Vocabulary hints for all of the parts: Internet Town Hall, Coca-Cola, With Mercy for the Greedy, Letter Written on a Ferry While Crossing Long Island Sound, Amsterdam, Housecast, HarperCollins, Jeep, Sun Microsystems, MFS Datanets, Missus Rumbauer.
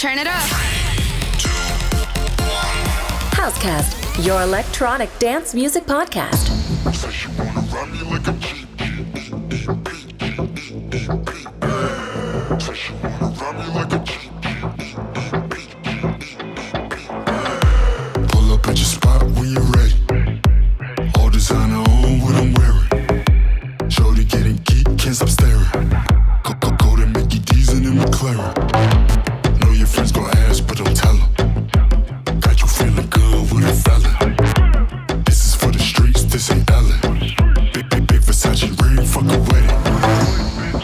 Turn it up. 3, 2, 1. Housecast, your electronic dance music podcast. So you wanna run me like a Jeep. So you wanna run me like a Jeep. Pull up at your spot when you're ready. All designer on what I'm wearing. Shorty getting geek, can't stop staring. Coca-Cola, Mickey D's, and a McLaren. Know your friends gon' ask, but don't tell them. Got you feeling good with a fella. This is for the streets, this ain't Ellen. Big, big, big Versace ring, fuck a wedding.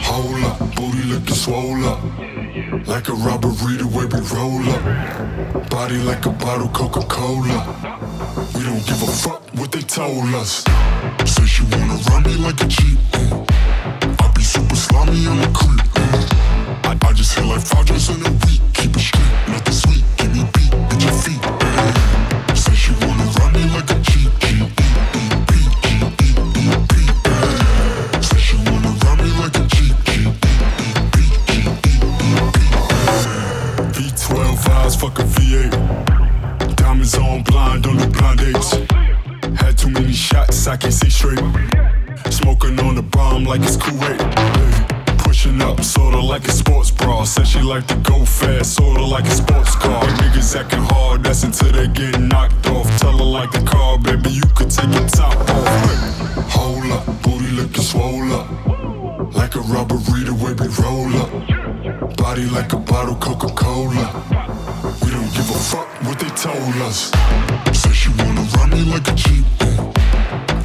Hold up, booty looking swole up. Like a robbery the way we roll up. Body like a bottle Coca-Cola. We don't give a fuck what they told us. Say she wanna run me like a Jeep. I be super slimy on the creep. I just hit like 5 joints in a week. Keep it straight, nothing sweet. Give me beat, bitch your feet. Say she wanna run me like a Jeep. Say she wanna run me like a Jeep. V12 eyes, fuck a V8. Diamonds on blind on the blind dates. Had too many shots, I can't see straight. Smoking on the bomb like it's Kuwait. Pushing up, sorta like a sports bra. Said she like to go fast, sorta like a sports car. Niggas acting hard, that's until they get knocked off. Tell her like a car, baby, you could take your top off. Hold up, booty looking swole up. Like a robbery the way we roll up. Body like a bottle Coca-Cola. We don't give a fuck what they told us. Say she wanna run me like a Jeep.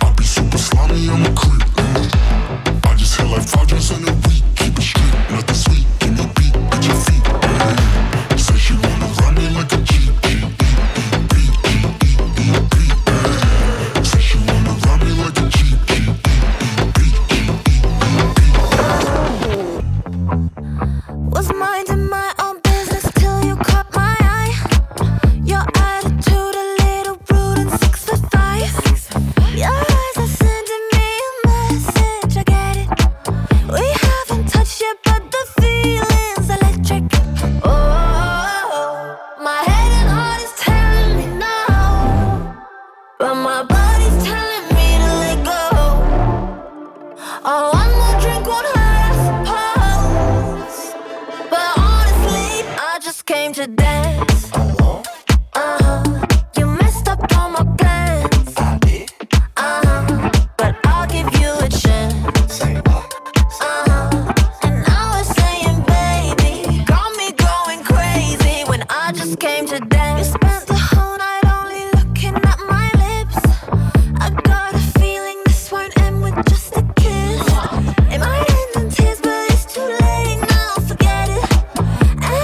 I be super slimy, I'm a creep. I just hit like 5 joints in a week. Keep it straight, nothing sweet. Give me beat, bitch your feet. Say she wanna run me like a Jeep. Say she wanna run me like a Jeep. Was minding my own business till you caught my eye. Your attitude a little rude and 6 foot 5. Your eyes are sending me a message, I get it. We haven't touched yet, but the feeling's electric. Oh, my head and heart is telling me no, but my body's telling me to let go. Oh, one more drink won't hurt. Came to dance. You messed up all my plans. I did. But I'll give you a chance. And I was saying, baby, got me going crazy when I just came to dance. You spent the whole night only looking at my lips. I got a feeling this won't end with just a kiss. It might end in tears, but it's too late now. Forget it. And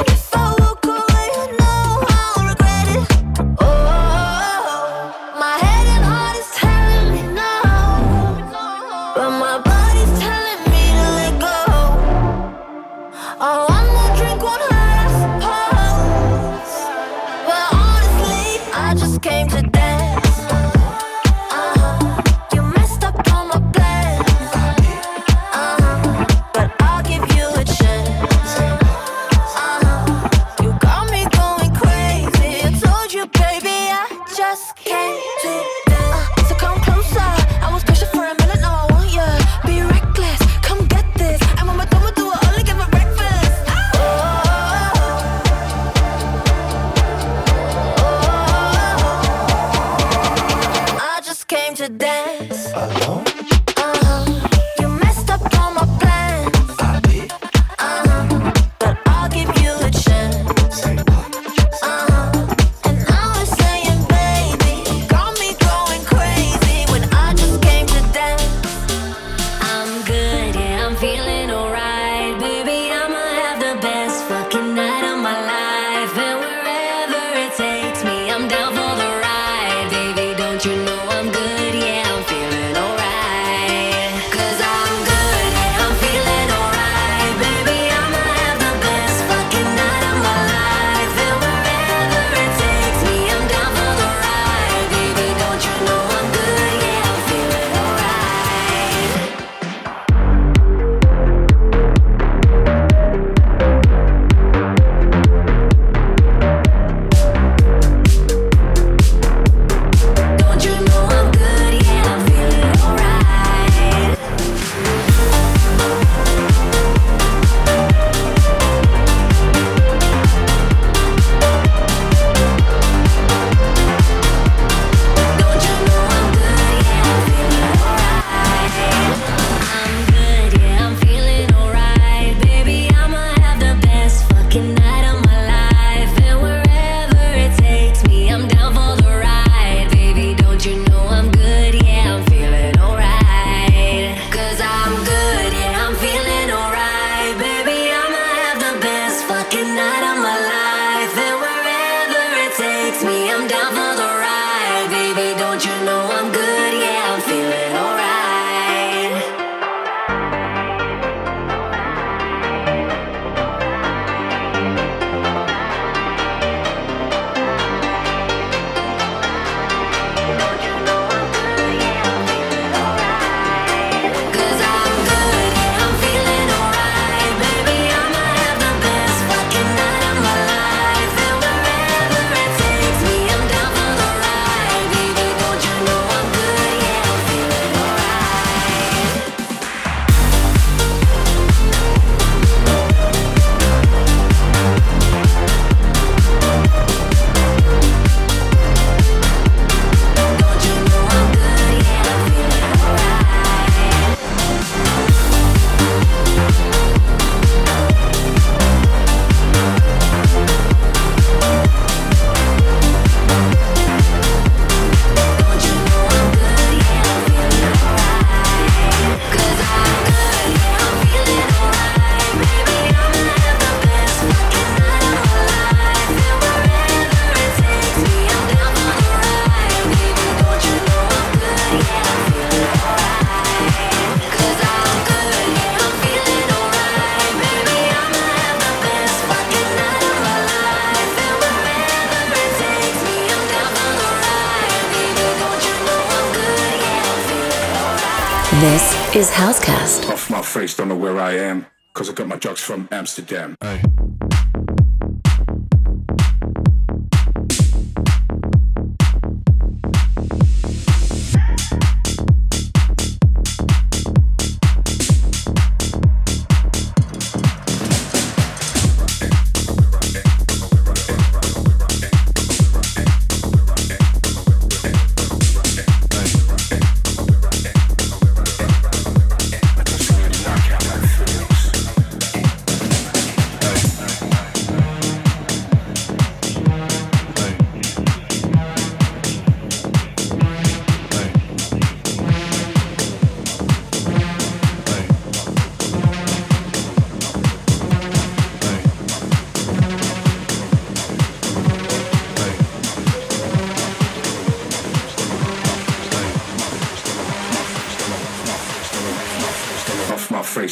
This is Housecast. Off my face, don't know where I am, cause I got my drugs from Amsterdam. Hey.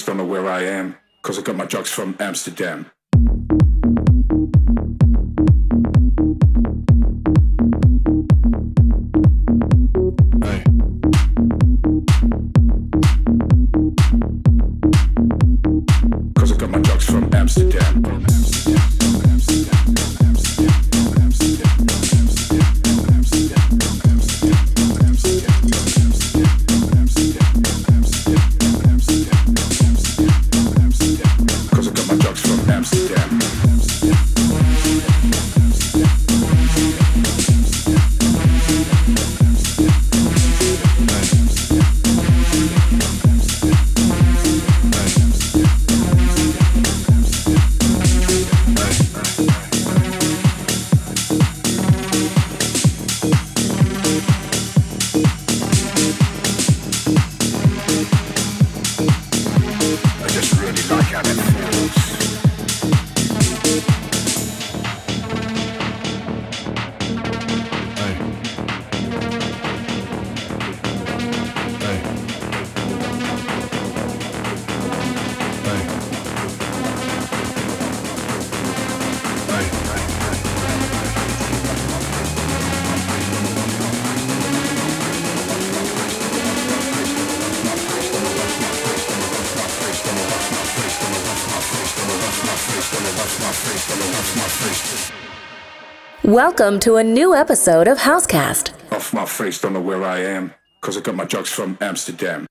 Don't know where I am, cause I got my drugs from Amsterdam. Welcome to a new episode of Housecast. Off my face, don't know where I am, cause I got my drugs from Amsterdam.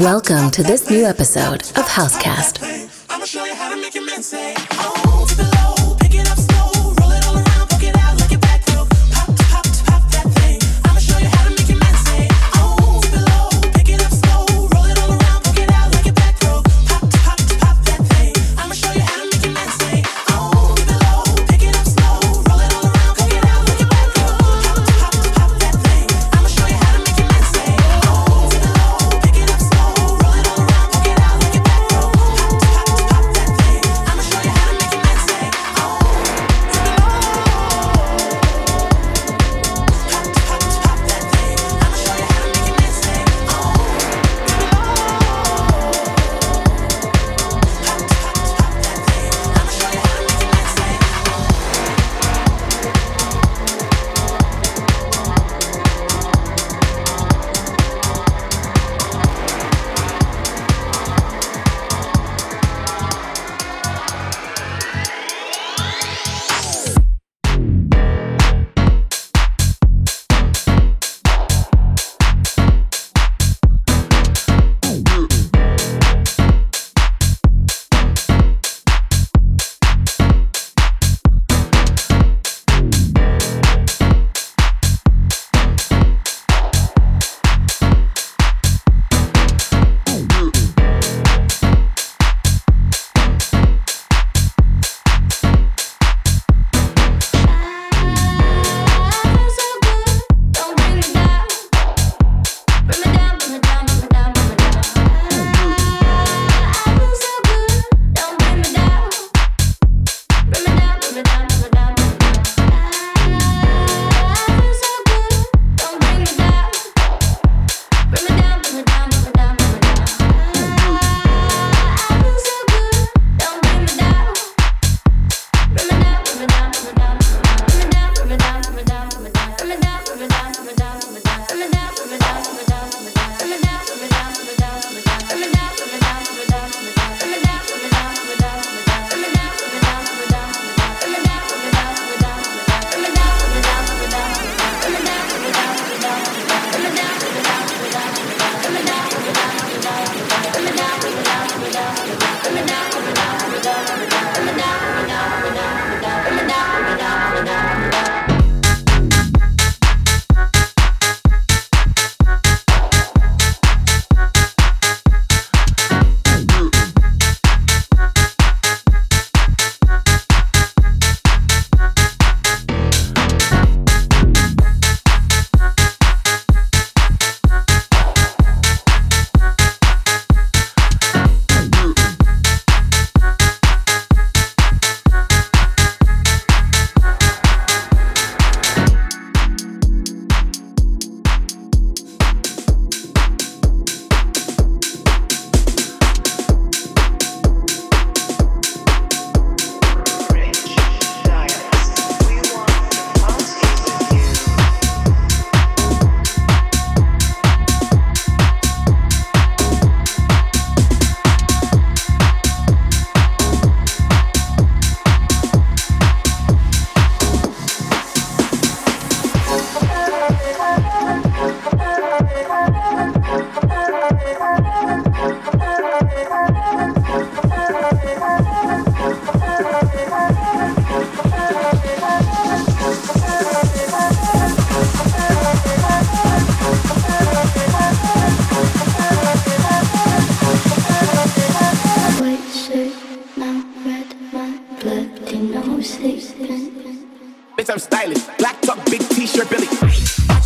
Welcome to this new episode of Housecast.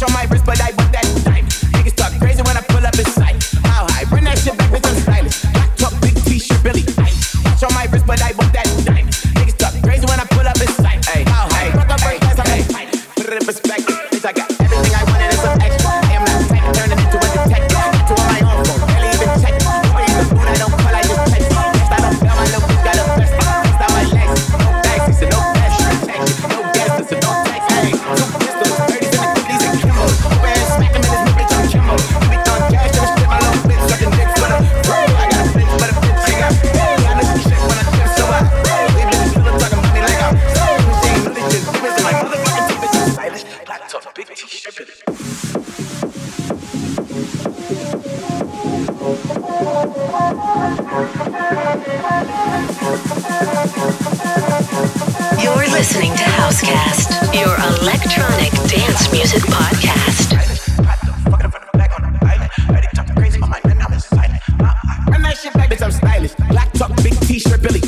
on my wrist, but I want that time. Niggas talk crazy when I pull up in sight. How high? Bring that shit back, bitch, I'm stylish. Black top, big t-shirt, Billy. Watch on my wrist, but I want that time. Niggas talk crazy when I pull up in sight. How high? Fuck up first class, I'm in tight. Put it in perspective, bitch, I got everything I wanted and some extra. I am not tight, turn it into a detective. I got two on my own phone, barely even check. Boy, you the spoon, I don't call, I just text. Next I don't fail, my little bitch got a best. Next I my legs, no taxis and no cash. No gas, listen, no tax. Hey, you're listening to Housecast, your electronic dance music podcast. I'm not shit back, bitch, I'm stylish. Black top, big t-shirt, Billy.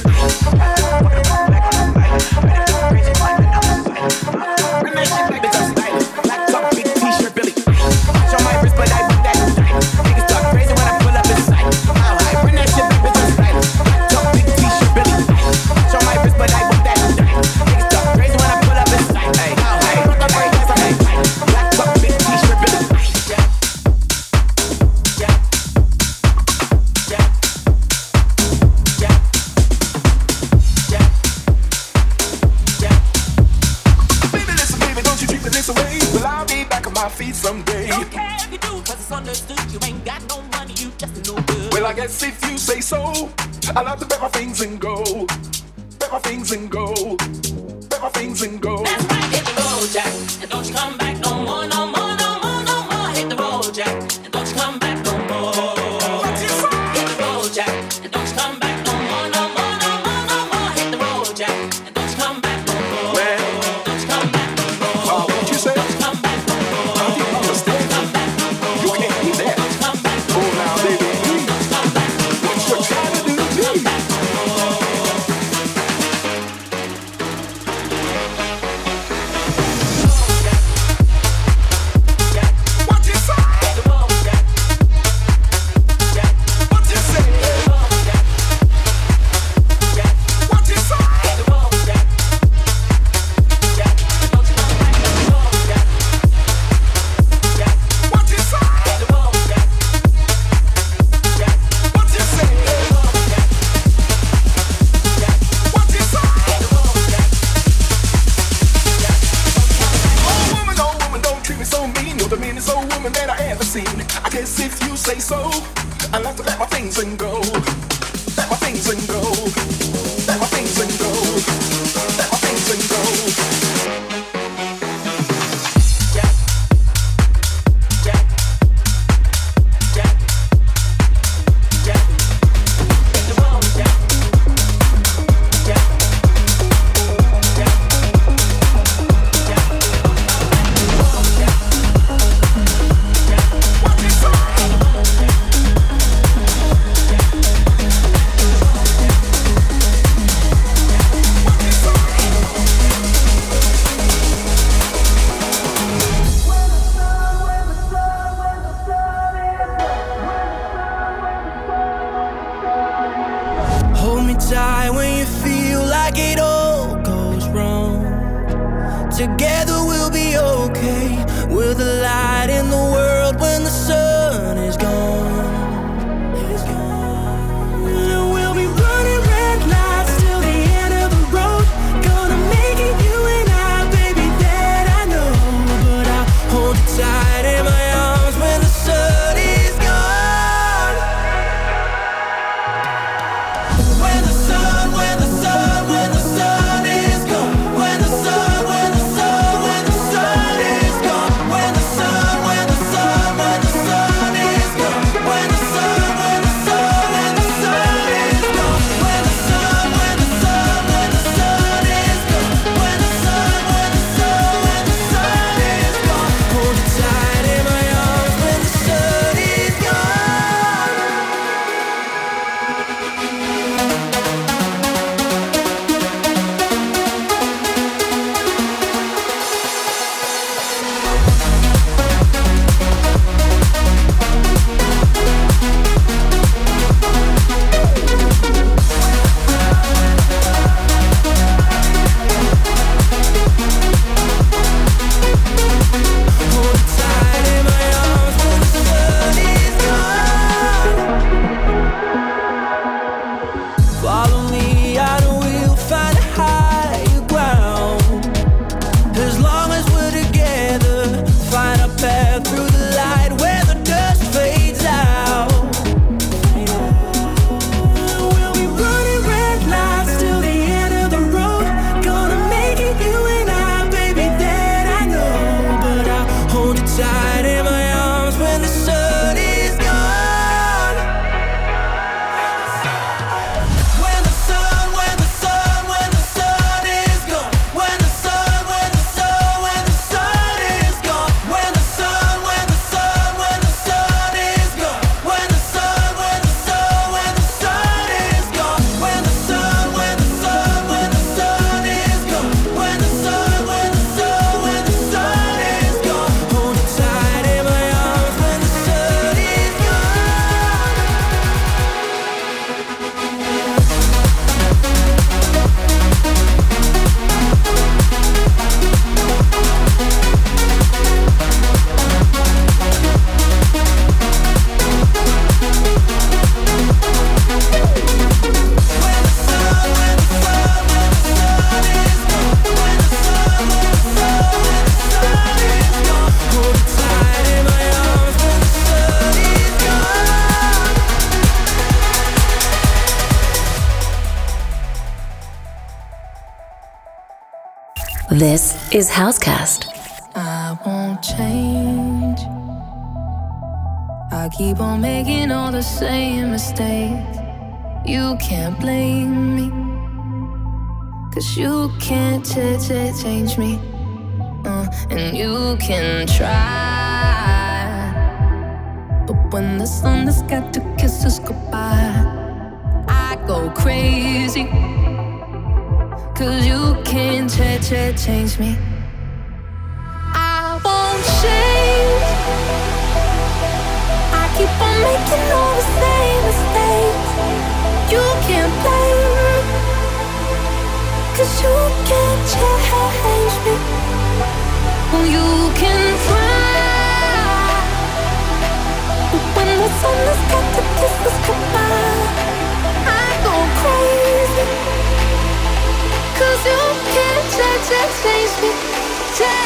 inside in my arms when the sun is gone. This is Housecast. I won't change. I keep on making all the same mistakes. You can't blame me, 'cause you can't change me. And you can try, but when the sun has got to kiss us goodbye, I go crazy, 'cause you can't change me. I won't change. I keep on making all the same mistakes. You can't blame me, 'cause you can't change me. Well, you can try, but when the sun has got to kiss us goodbye, I go crazy, 'cause you can't change me, yeah.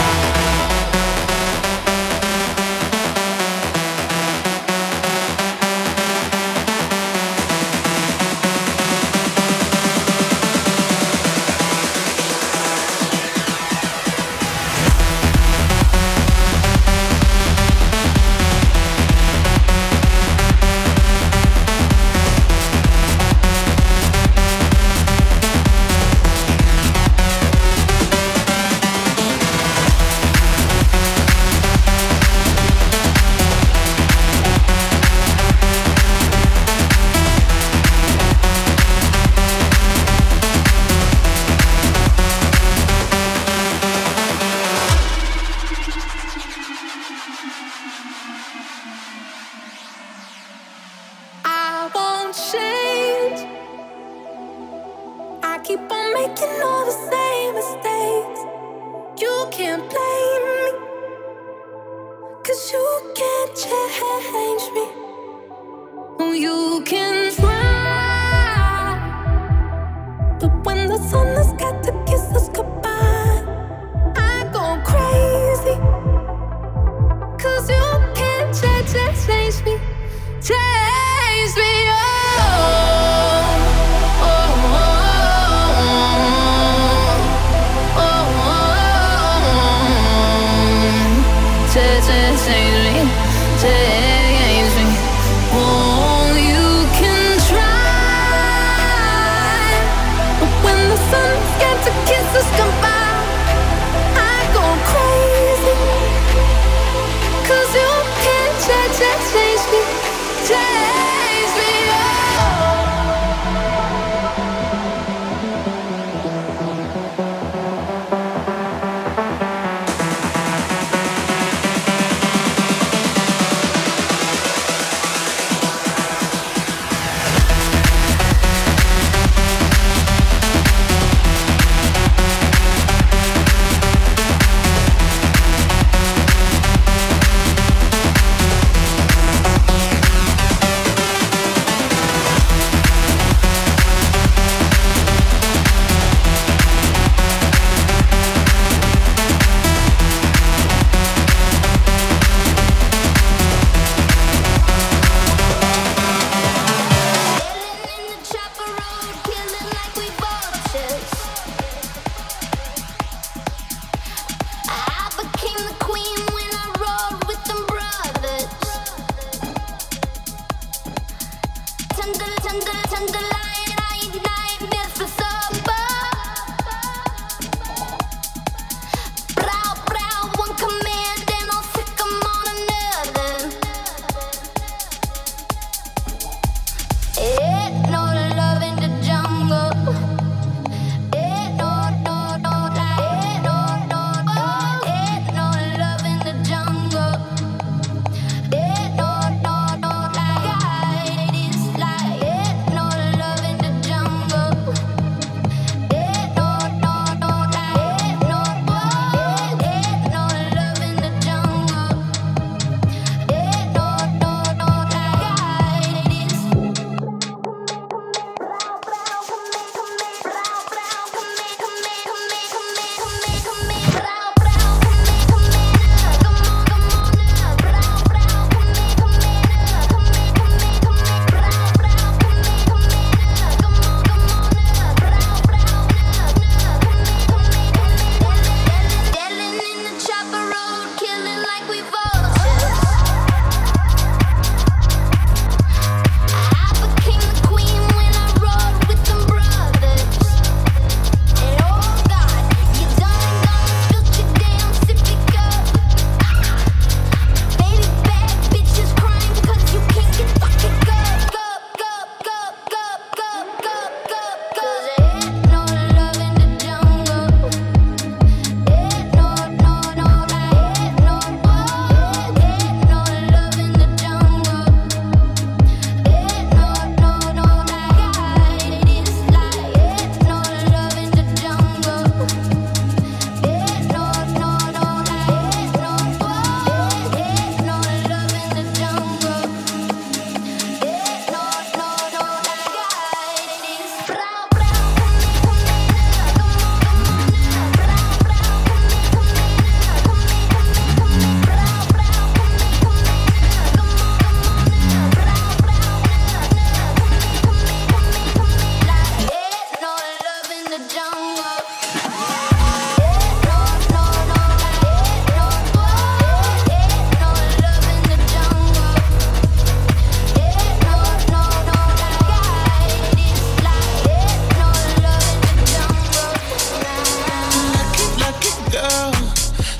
Change me. Oh, you can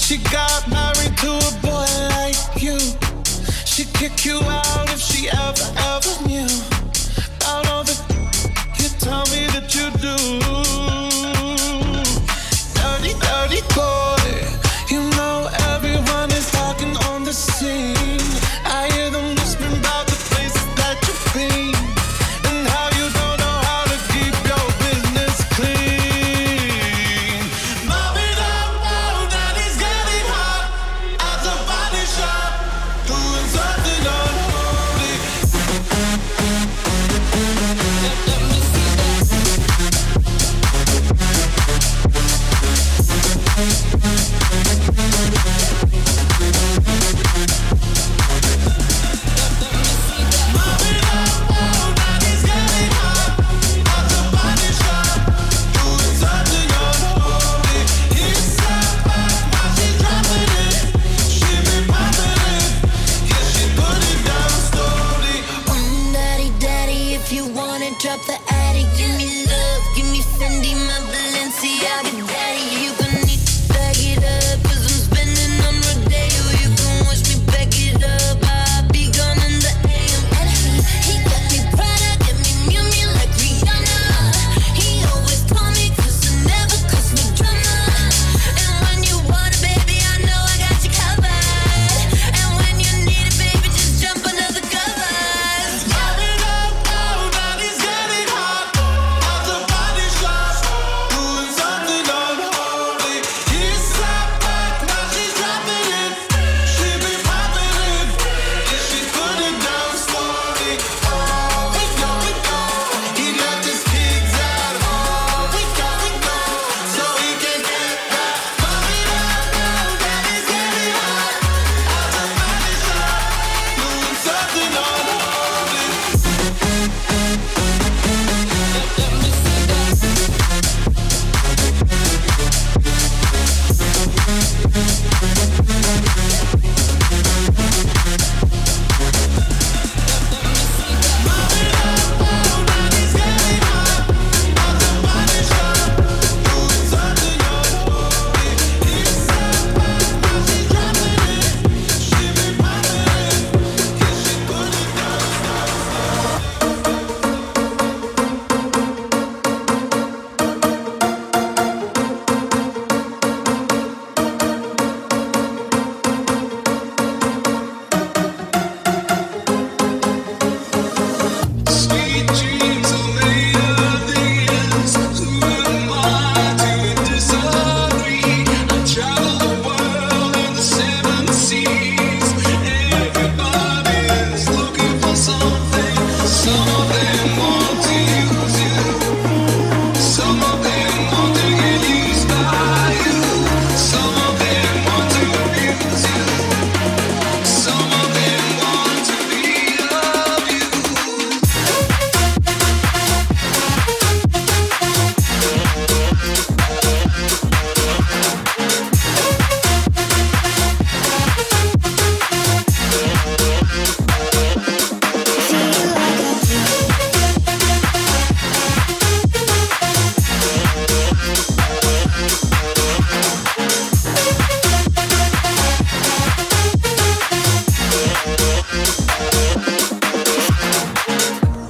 She got married to a boy like you. She'd kick you out if she ever, ever knew about all the you tell me that you do. Dirty, dirty boy, you know everyone is talking on the scene. I hear them whispering about the places that you've been and how you don't know how to keep your business clean. Mommy don't know that he's getting hot at the body shop, doing something unholy. Let me see that.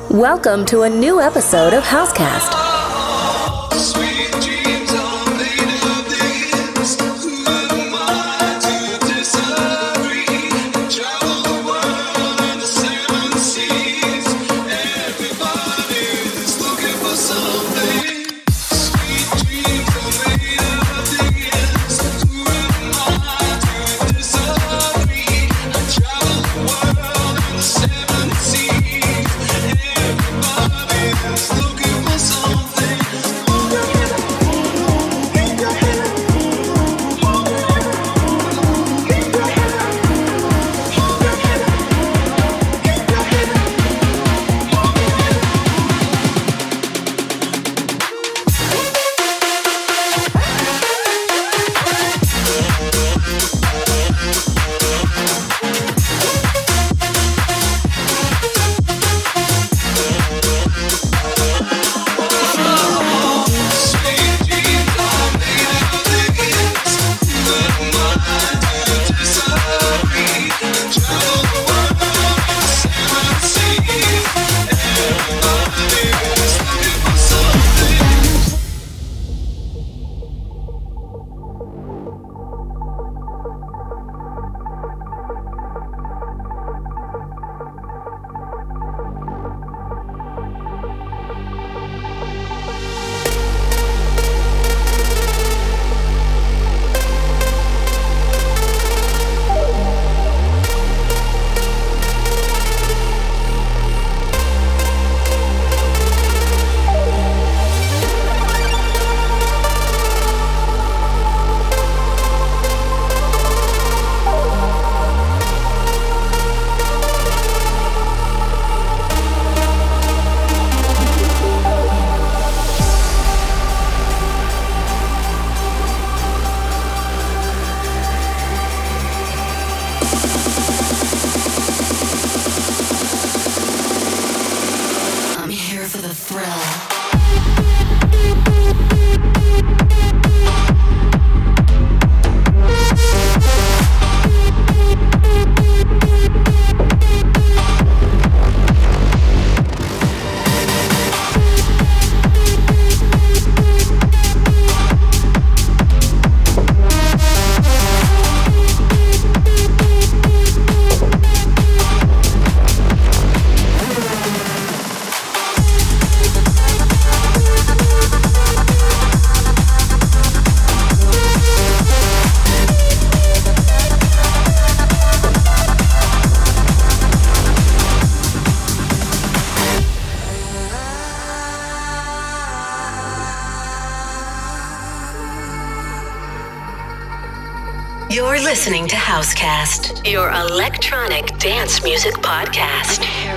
Welcome to a new episode of Housecast. Looking for some You're listening to Housecast, your electronic dance music podcast. I'm here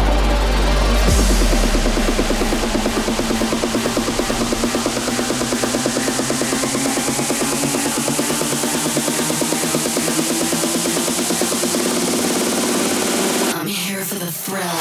for the thrill.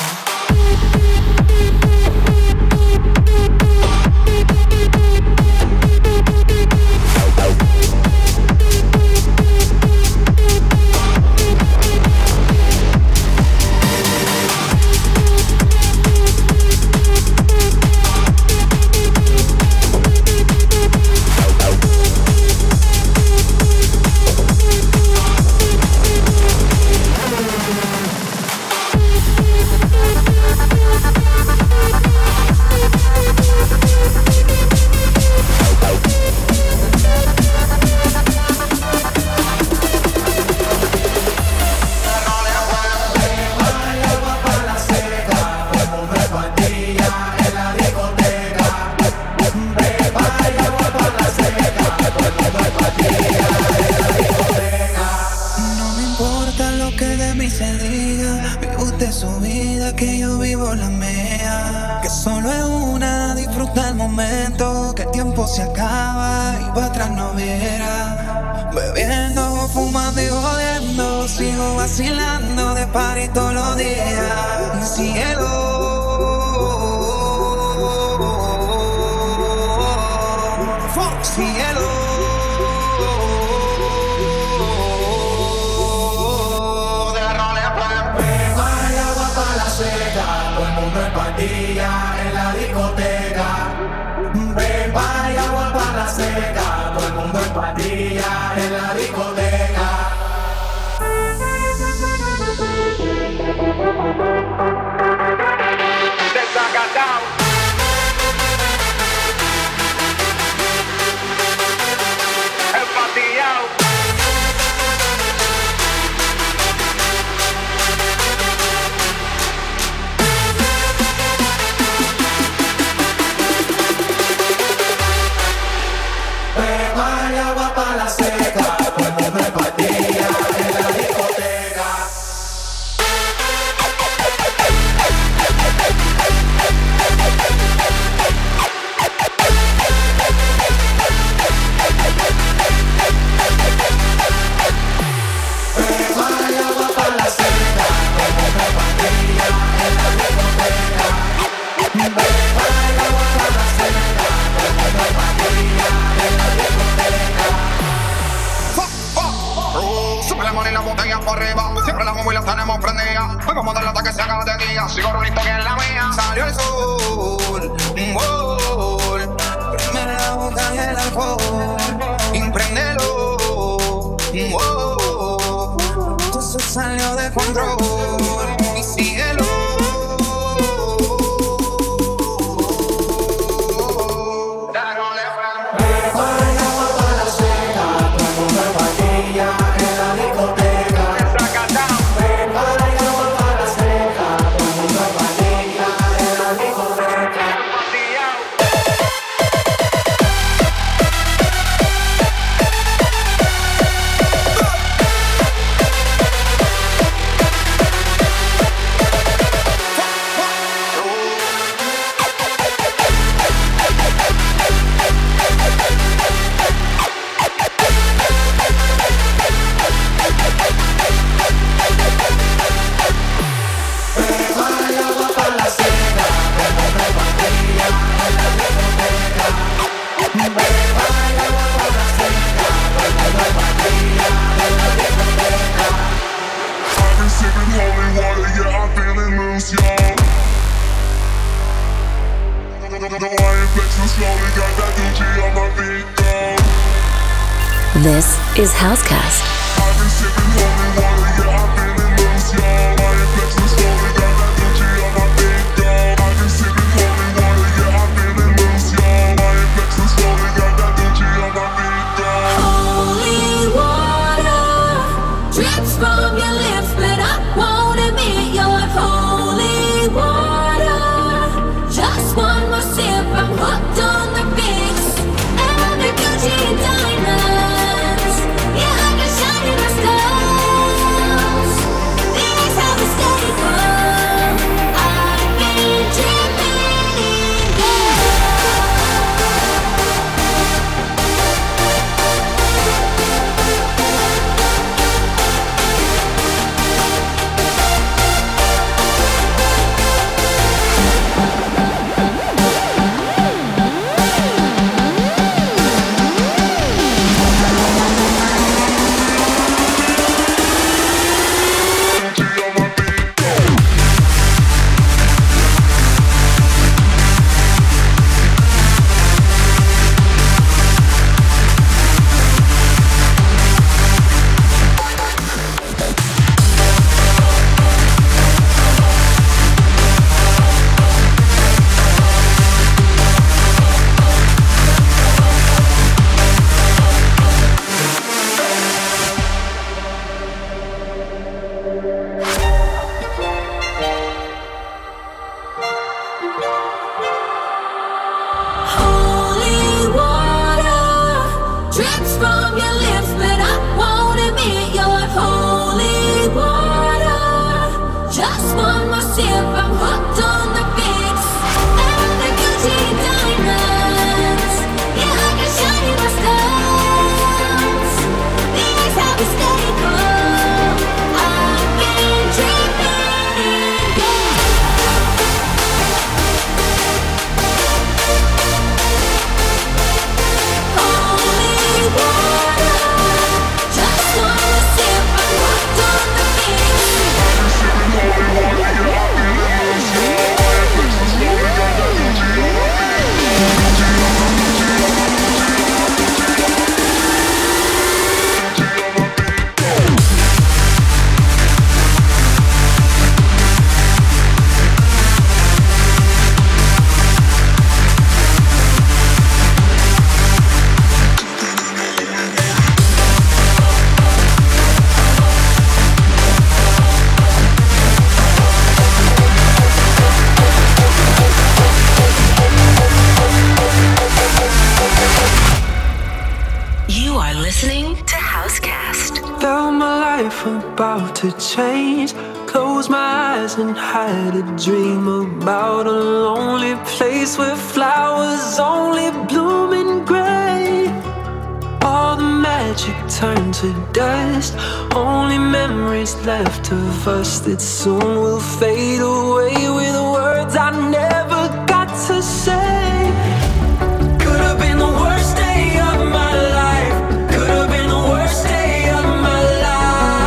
Con la mano y la botella por arriba. Siempre las movilas tenemos prendidas. Vamos a mandarla hasta que se haga de día. Sigo rolito que es la mía. Salió el sol, un gol. Primera botella del alcohol. Impréndelo, un gol. Esto se salió de control. Y síguelo. This is Housecast. I've been sipping holy water, yeah, I've been in loose, y'all. I am flexing slowly, got that Gucci on my big dog. I've been sipping holy water, yeah, I've been in loose, y'all. I am flexing slowly, got that Gucci on my big dog. Holy water drips from your lips, but I won't admit you're holy water. Just one more sip, I'm hooked on the fix, and the Gucci diamonds. That soon will fade away with words I never got to say. Could have been the worst day of my life. Could have been the worst day of my life.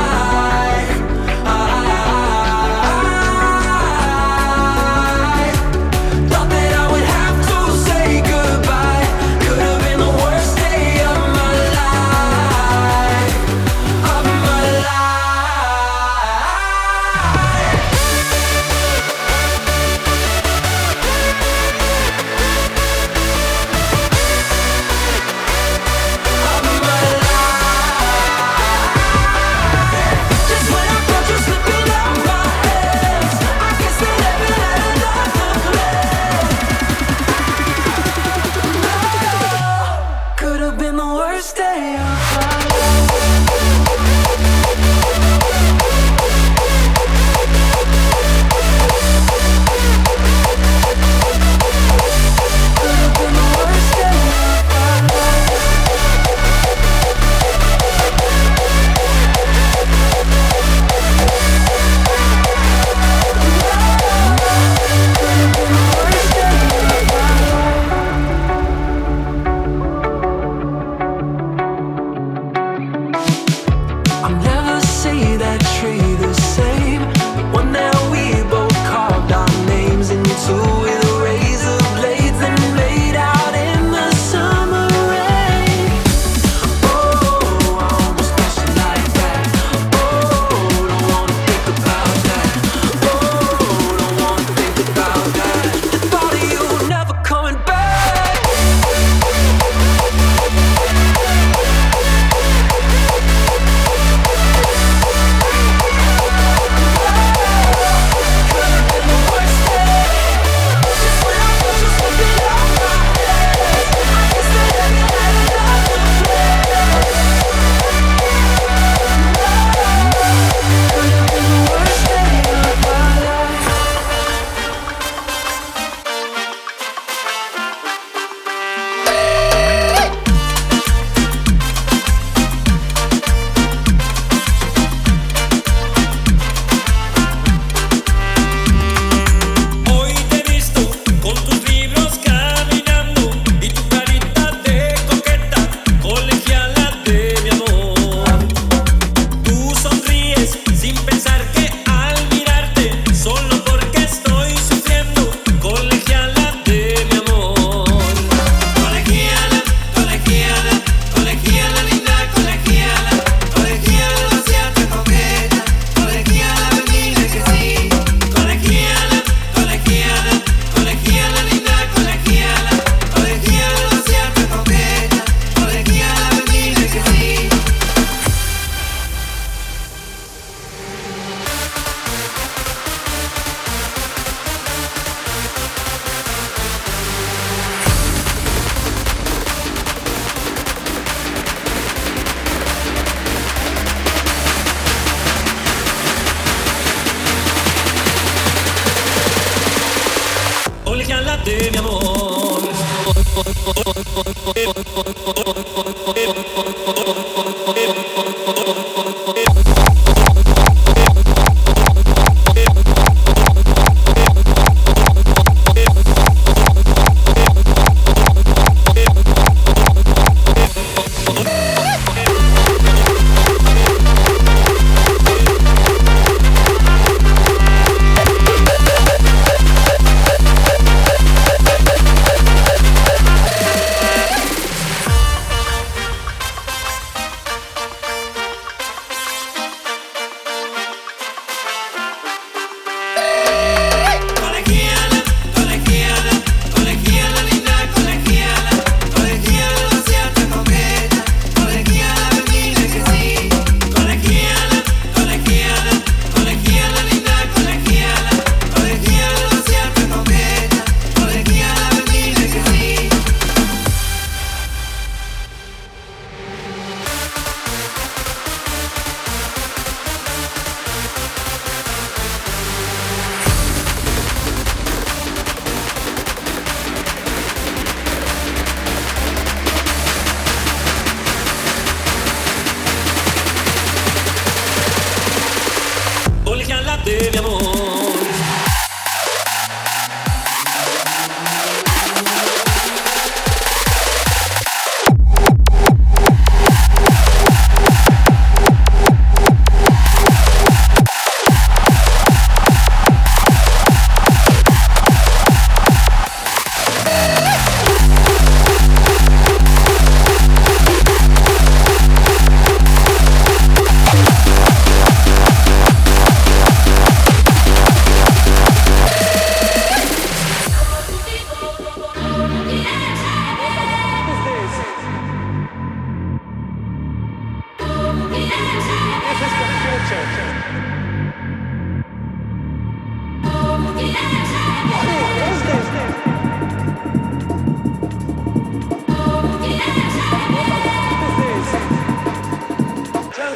de mi amor.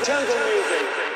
Jungle music.